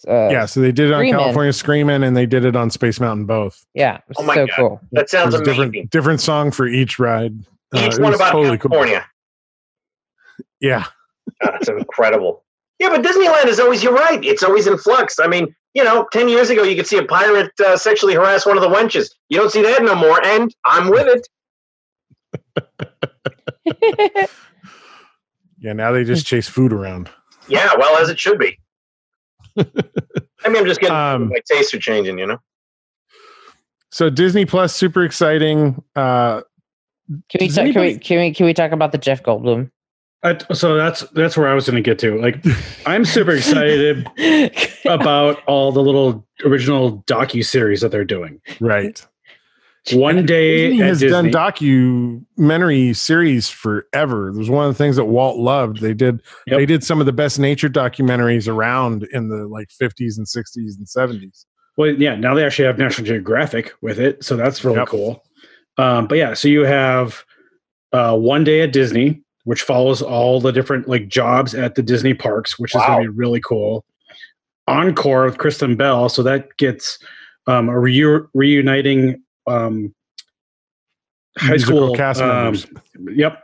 yeah. So they did it on California Screamin', and they did it on Space Mountain both. Yeah, it was so cool. That sounds amazing. Different song for each ride. Each one about California. Cool. Yeah, that's incredible. Yeah, but Disneyland is always. You're right. It's always in flux. I mean, you know, 10 years ago, you could see a pirate sexually harass one of the wenches. You don't see that no more, and I'm with it. Yeah, now they just chase food around. Yeah, well, as it should be. I mean, I'm just getting my tastes are changing, you know. So Disney Plus, super exciting. Can we talk about the Jeff Goldblum? So that's where I was going to get to. Like, I'm super excited about all the little original docuseries that they're doing. Right. One day Disney has done documentary series forever. It was one of the things that Walt loved. They did some of the best nature documentaries around in the like 50s and 60s and 70s. Well, yeah, now they actually have National Geographic with it, so that's really cool. But yeah, so you have One Day at Disney, which follows all the different like jobs at the Disney parks, which is going to be really cool. Encore with Kristen Bell, so that gets a reuniting. High school cast members. Yep,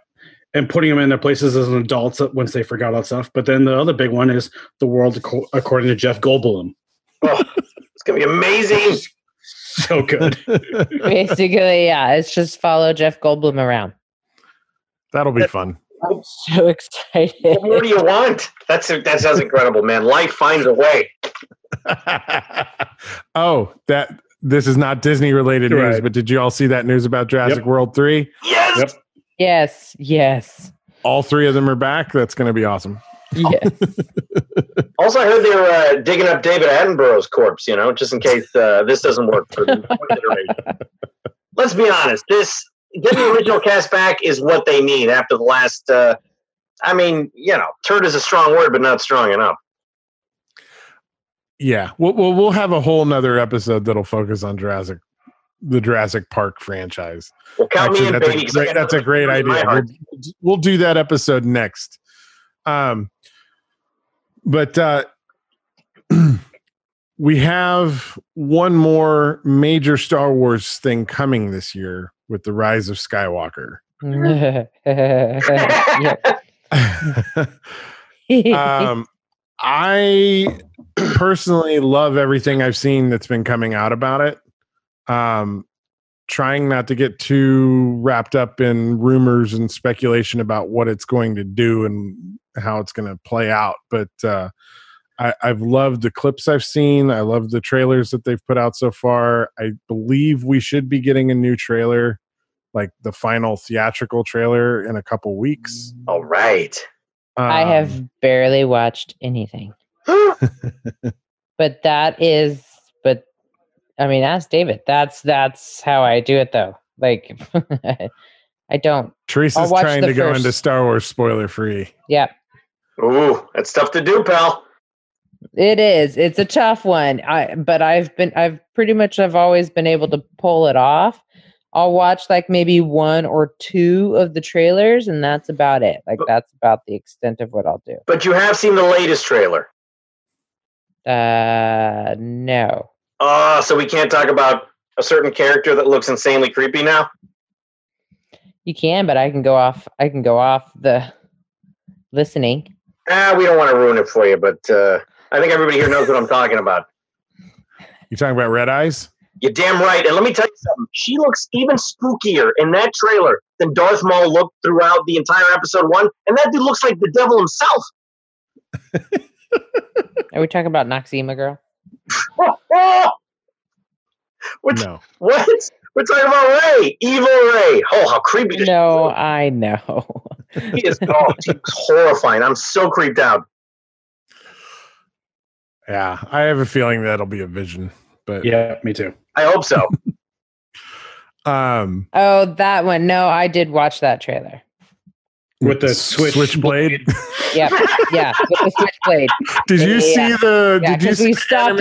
and putting them in their places as an adult once they forgot all that stuff. But then the other big one is The World According to Jeff Goldblum. Oh, it's gonna be amazing. So good. Basically, yeah, it's just follow Jeff Goldblum around. That'll be fun. I'm so excited. What more do you want? That sounds incredible, man. Life finds a way. This is not Disney related news, but did you all see that news about Jurassic World 3? Yes. Yep. Yes. Yes. All three of them are back. That's going to be awesome. Yes. Also, I heard they were digging up David Attenborough's corpse, you know, just in case this doesn't work for the iteration. Let's be honest. Getting the original cast back is what they need after the last, I mean, you know, turd is a strong word, but not strong enough. Yeah, we'll have a whole nother episode that'll focus on the Jurassic Park franchise. Well, that's a great idea. We'll do that episode next. We have one more major Star Wars thing coming this year with the Rise of Skywalker. I personally love everything I've seen that's been coming out about it. Trying not to get too wrapped up in rumors and speculation about what it's going to do and how it's going to play out. But I've loved the clips I've seen. I love the trailers that they've put out so far. I believe we should be getting a new trailer, like the final theatrical trailer, in a couple weeks. All right. I have barely watched anything, but I mean, ask David, that's how I do it though. Like I don't. Teresa's trying to go into Star Wars spoiler free. Yeah. Ooh, that's tough to do, pal. It is. It's a tough one. I've always been able to pull it off. I'll watch like maybe one or two of the trailers, and that's about it. Like that's about the extent of what I'll do. But you have seen the latest trailer? No. So we can't talk about a certain character that looks insanely creepy now? You can, but I can go off the listening. We don't want to ruin it for you, but I think everybody here knows what I'm talking about. You're talking about Red Eyes? You're damn right. And let me tell you something. She looks even spookier in that trailer than Darth Maul looked throughout the entire episode one. And that dude looks like the devil himself. Are we talking about Noxzema Girl? No. What? We're talking about Rey. Evil Rey. Oh, how creepy. No, I know. He is horrifying. I'm so creeped out. Yeah, I have a feeling that'll be a Vision. But yeah, me too. I hope so. Oh, that one. No, I did watch that trailer. With the switchblade? Yeah, yeah, with the switchblade. Did you see the... Yeah, because we stopped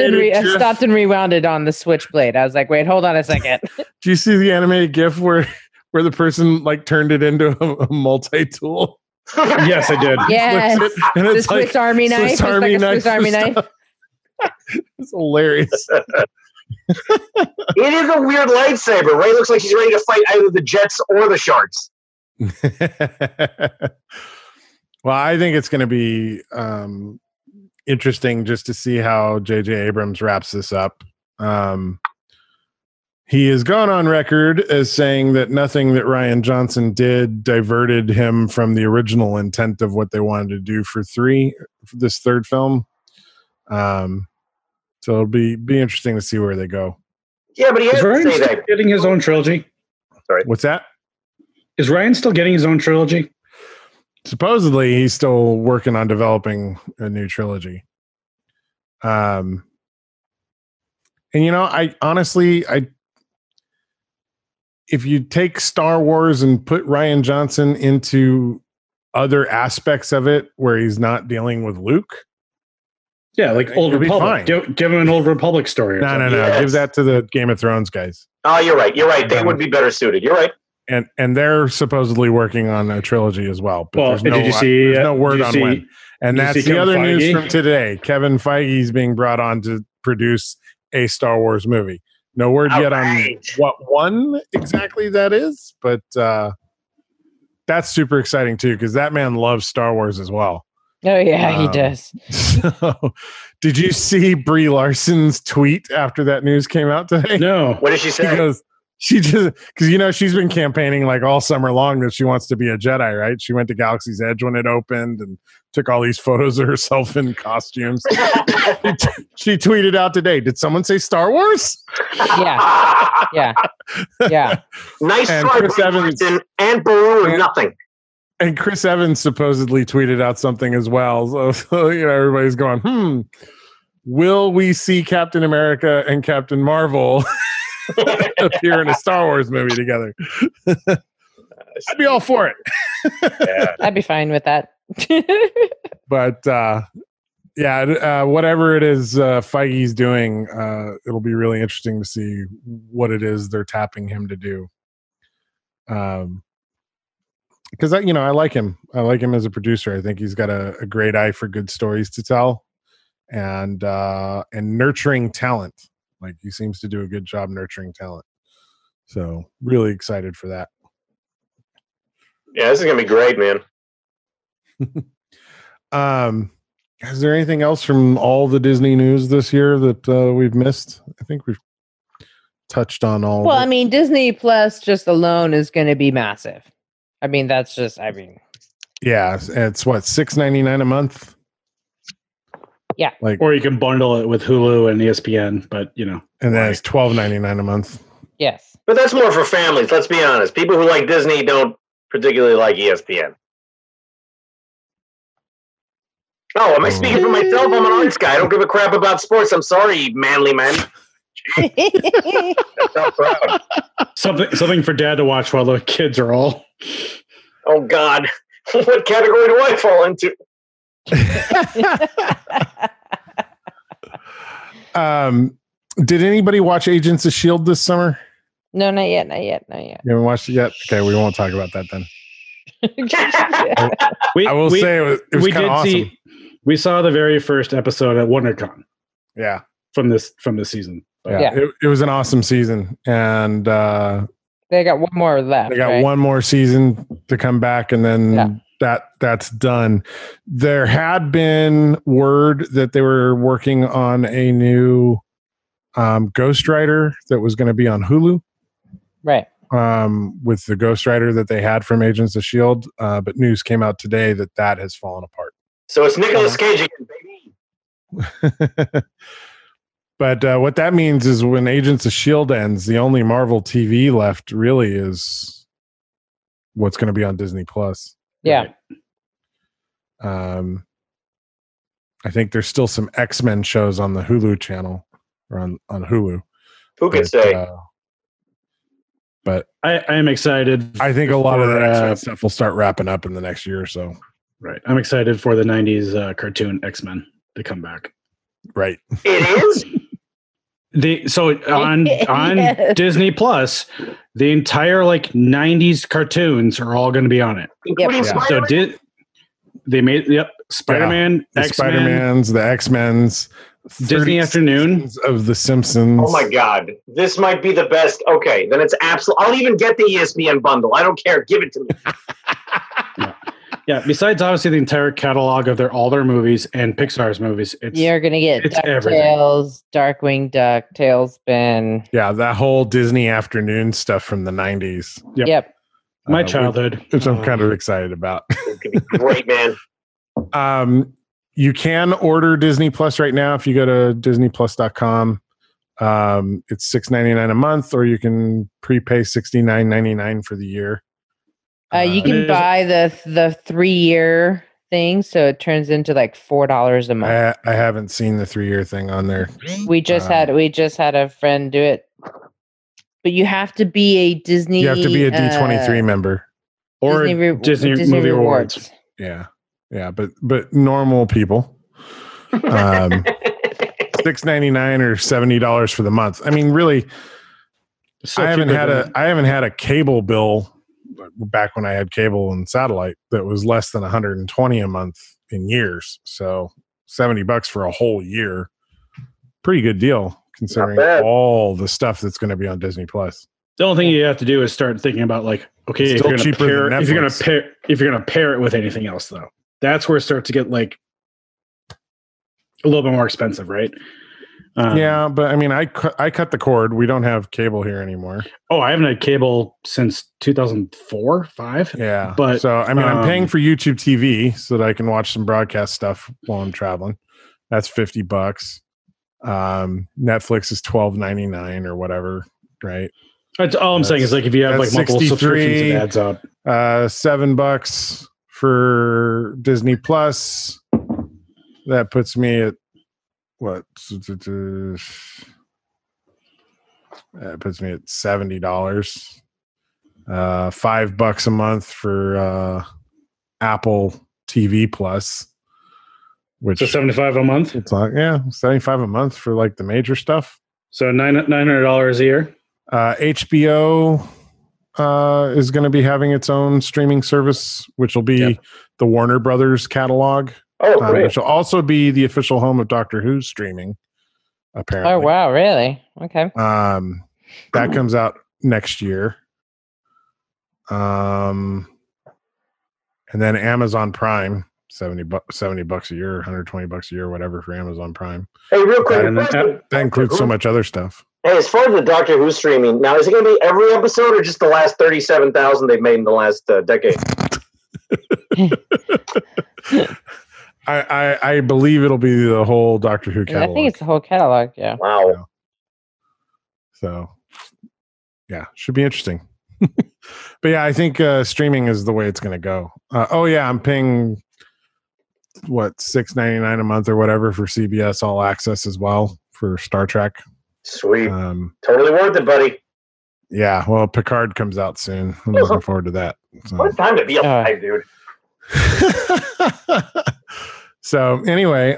and rewound it on the switchblade. I was like, wait, hold on a second. Do you see the animated GIF where the person like turned it into a multi-tool? Yes, I did. Yes. And it's the Swiss Army knife. It's like a Swiss Army knife. It's hilarious. It is a weird lightsaber. Ray looks like she's ready to fight either the Jets or the Sharks. Well, I think it's going to be interesting just to see how J.J. Abrams wraps this up. He has gone on record as saying that nothing that Rian Johnson did diverted him from the original intent of what they wanted to do for this third film. So it'll be interesting to see where they go. Yeah, but is Rian still getting his own trilogy? Sorry, what's that? Is Rian still getting his own trilogy? Supposedly, he's still working on developing a new trilogy. And you know, I honestly, if you take Star Wars and put Rian Johnson into other aspects of it, where he's not dealing with Luke. Yeah, like Old Republic. Give him an Old Republic story. No. Yes. Give that to the Game of Thrones guys. Oh, you're right. They would be better suited. You're right. And they're supposedly working on a trilogy as well. But there's no word on when. And that's the other news from today. Kevin Feige is being brought on to produce a Star Wars movie. No word yet on what one exactly that is, but that's super exciting too, because that man loves Star Wars as well. Oh yeah, he does. So, did you see Brie Larson's tweet after that news came out today? No. What did she say? She goes, because you know she's been campaigning like all summer long that she wants to be a Jedi, right? She went to Galaxy's Edge when it opened and took all these photos of herself in costumes. She tweeted out today, "Did someone say Star Wars?" Yeah. Nice try, Chris Evans and Baru and nothing. And Chris Evans supposedly tweeted out something as well. So you know, everybody's going, will we see Captain America and Captain Marvel appear in a Star Wars movie together? I'd be all for it. Yeah. I'd be fine with that. But whatever it is Feige's doing, it'll be really interesting to see what it is they're tapping him to do. Because I like him. I like him as a producer. I think he's got a great eye for good stories to tell, and nurturing talent. Like he seems to do a good job nurturing talent. So really excited for that. Yeah, this is gonna be great, man. Is there anything else from all the Disney news this year that we've missed? I think we've touched on all. Well, I mean, Disney Plus just alone is going to be massive. I mean, that's just, yeah, it's what, $6.99 a month? Yeah. Like, or you can bundle it with Hulu and ESPN, but, And then it's $12.99 a month. Yes. But that's more for families, let's be honest. People who like Disney don't particularly like ESPN. Oh, am I speaking for myself? I'm an arts guy. I don't give a crap about sports. I'm sorry, manly men. So proud. Something for dad to watch while the kids are all. Oh God! What category do I fall into? Did anybody watch Agents of S.H.I.E.L.D. this summer? No, not yet. You haven't watched it yet? Okay, we won't talk about that then. I will say it was kind of awesome. We saw the very first episode at WonderCon. Yeah, from this season. But yeah, it was an awesome season, and they got one more left. They got one more season to come back, and then that's done. There had been word that they were working on a new Ghost Rider that was going to be on Hulu, right? With the Ghost Rider that they had from Agents of S.H.I.E.L.D., but news came out today that that has fallen apart. So it's Nicolas Cage again, baby. But what that means is when Agents of S.H.I.E.L.D. ends, the only Marvel TV left really is what's going to be on Disney+. Yeah. Right? I think there's still some X-Men shows on the Hulu channel, or on Hulu. Who could say? But I am excited. I think a lot of that X-Men stuff will start wrapping up in the next year or so. Right. I'm excited for the 90s cartoon X-Men to come back. Right. It is? On Disney Plus, the entire 90s cartoons are all going to be on it. Yep. Yeah. So Spider-Man, X-Men, Spider-Man's, the X-Men's, Disney Afternoon of the Simpsons. Oh my God, this might be the best. Okay, then it's absolute. I'll even get the ESPN bundle. I don't care. Give it to me. Yeah. Besides, obviously, the entire catalog of their movies and Pixar's movies. You're gonna get DuckTales, Darkwing Duck, Tailspin. Yeah, that whole Disney Afternoon stuff from the '90s. Yep. My childhood, which I'm kind of excited about. It's gonna be great, man. You can order Disney Plus right now if you go to disneyplus.com. It's $6.99 a month, or you can prepay $69.99 for the year. You can buy the 3-year thing, so it turns into $4 a month. I haven't seen the 3-year thing on there. We just had a friend do it, but you have to be a Disney. You have to be a D23 member, or Disney Movie Awards. Yeah. Yeah, but normal people, $6.99 or $70 for the month. I mean, really, I haven't had a cable bill back when I had cable and satellite that was less than $120 a month in years. So $70 for a whole year, pretty good deal considering all the stuff that's going to be on Disney Plus. The only thing you have to do is start thinking about okay, if you're going to pair it with anything else though. That's where it starts to get a little bit more expensive, right? Yeah, but I mean, I cut the cord. We don't have cable here anymore. Oh, I haven't had cable since 2004, 5. Yeah, but so I mean, I'm paying for YouTube TV so that I can watch some broadcast stuff while I'm traveling. That's $50. Netflix is $12.99 or whatever, right? That's all I'm saying is if you have multiple subscriptions, it adds up. $7 for Disney Plus, that puts me at what? That puts me at $70. $5 a month for Apple TV Plus, which so $75 a month. It's $75 a month for the major stuff. So $900 a year. HBO. Is going to be having its own streaming service, which will be the Warner Brothers catalog. Oh, great. Which will also be the official home of Doctor Who streaming, apparently. Oh, wow, really? Okay. That comes out next year. And then Amazon Prime, $70 a year, $120 a year, whatever for Amazon Prime. Hey, real quick. And that includes so much other stuff. Hey, as far as the Doctor Who streaming, now is it going to be every episode or just the last 37,000 they've made in the last decade? I believe it'll be the whole Doctor Who catalog. I think it's the whole catalog, yeah. Wow. Yeah. So, yeah, should be interesting. But yeah, I think streaming is the way it's going to go. I'm paying, $6.99 a month or whatever for CBS All Access as well for Star Trek. Sweet. Totally worth it, buddy. Yeah, well, Picard comes out soon. I'm looking forward to that. So. What a time to be alive, dude. So, anyway,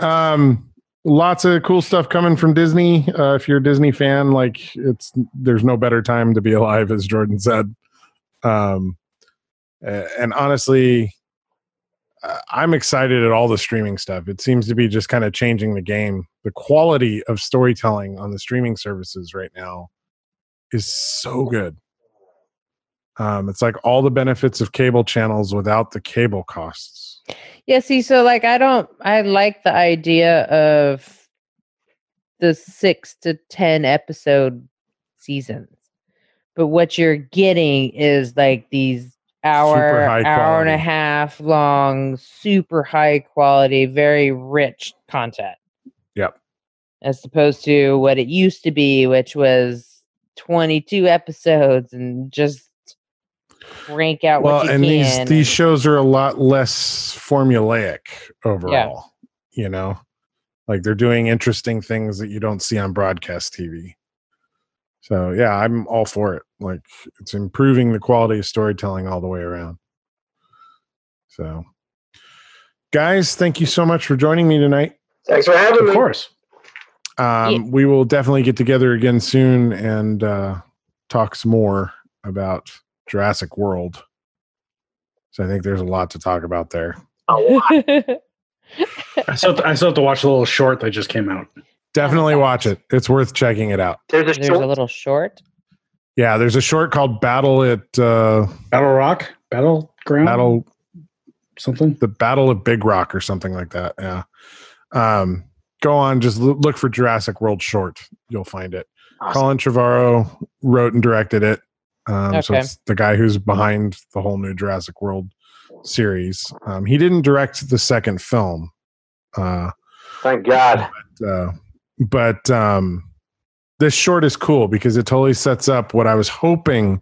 lots of cool stuff coming from Disney. If you're a Disney fan, there's no better time to be alive, as Jordan said. And honestly, I'm excited at all the streaming stuff. It seems to be just kind of changing the game. The quality of storytelling on the streaming services right now is so good. It's like all the benefits of cable channels without the cable costs. Yeah, see, so like I like the idea of the 6 to 10 episode seasons. But what you're getting is like these hour and a half long, super high quality, very rich content. Yep. As opposed to what it used to be, which was 22 episodes and just rank out what you can. Well, and these shows are a lot less formulaic overall, you know? Like they're doing interesting things that you don't see on broadcast TV. So yeah, I'm all for it. Like it's improving the quality of storytelling all the way around. So guys, thank you so much for joining me tonight. Thanks for having me. Of course. We will definitely get together again soon and talk some more about Jurassic World. So I think there's a lot to talk about there. A lot. I still have to watch a little short that just came out. Definitely watch it. It's worth checking it out. There's a little short. Yeah, there's a short called Battle at Battle Rock, Battleground, Battle something. The Battle of Big Rock or something like that. Yeah. Go on, just look for Jurassic World short. You'll find it. Awesome. Colin Trevorrow wrote and directed it. So it's the guy who's behind the whole new Jurassic World series. He didn't direct the second film. Thank God. But this short is cool because it totally sets up what I was hoping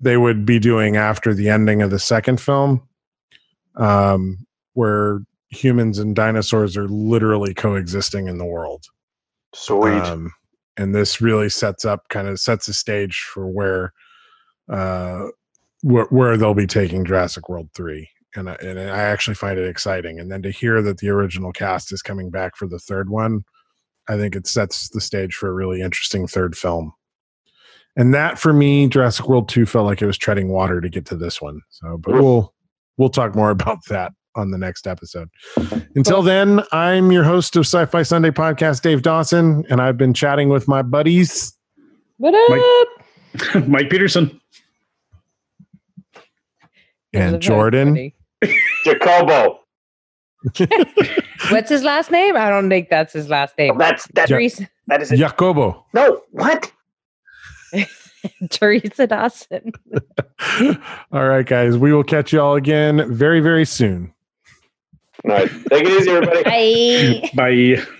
they would be doing after the ending of the second film, where humans and dinosaurs are literally coexisting in the world. Sweet. And this really sets the stage for where they'll be taking Jurassic World 3. And I actually find it exciting. And then to hear that the original cast is coming back for the third one, I think it sets the stage for a really interesting third film. And that, for me, Jurassic World 2 felt like it was treading water to get to this one. So, but we'll talk more about that on the next episode. Until then, I'm your host of Sci-Fi Sunday Podcast, Dave Dawson, and I've been chatting with my buddies. What up? Mike Peterson. And Jordan. Jacobo. What's his last name? I don't think that's his last name. That is it. Jacobo. No, what? Teresa Dawson. All right, guys. We will catch you all again very, very soon. All right. Take it easy, everybody. Bye. Bye.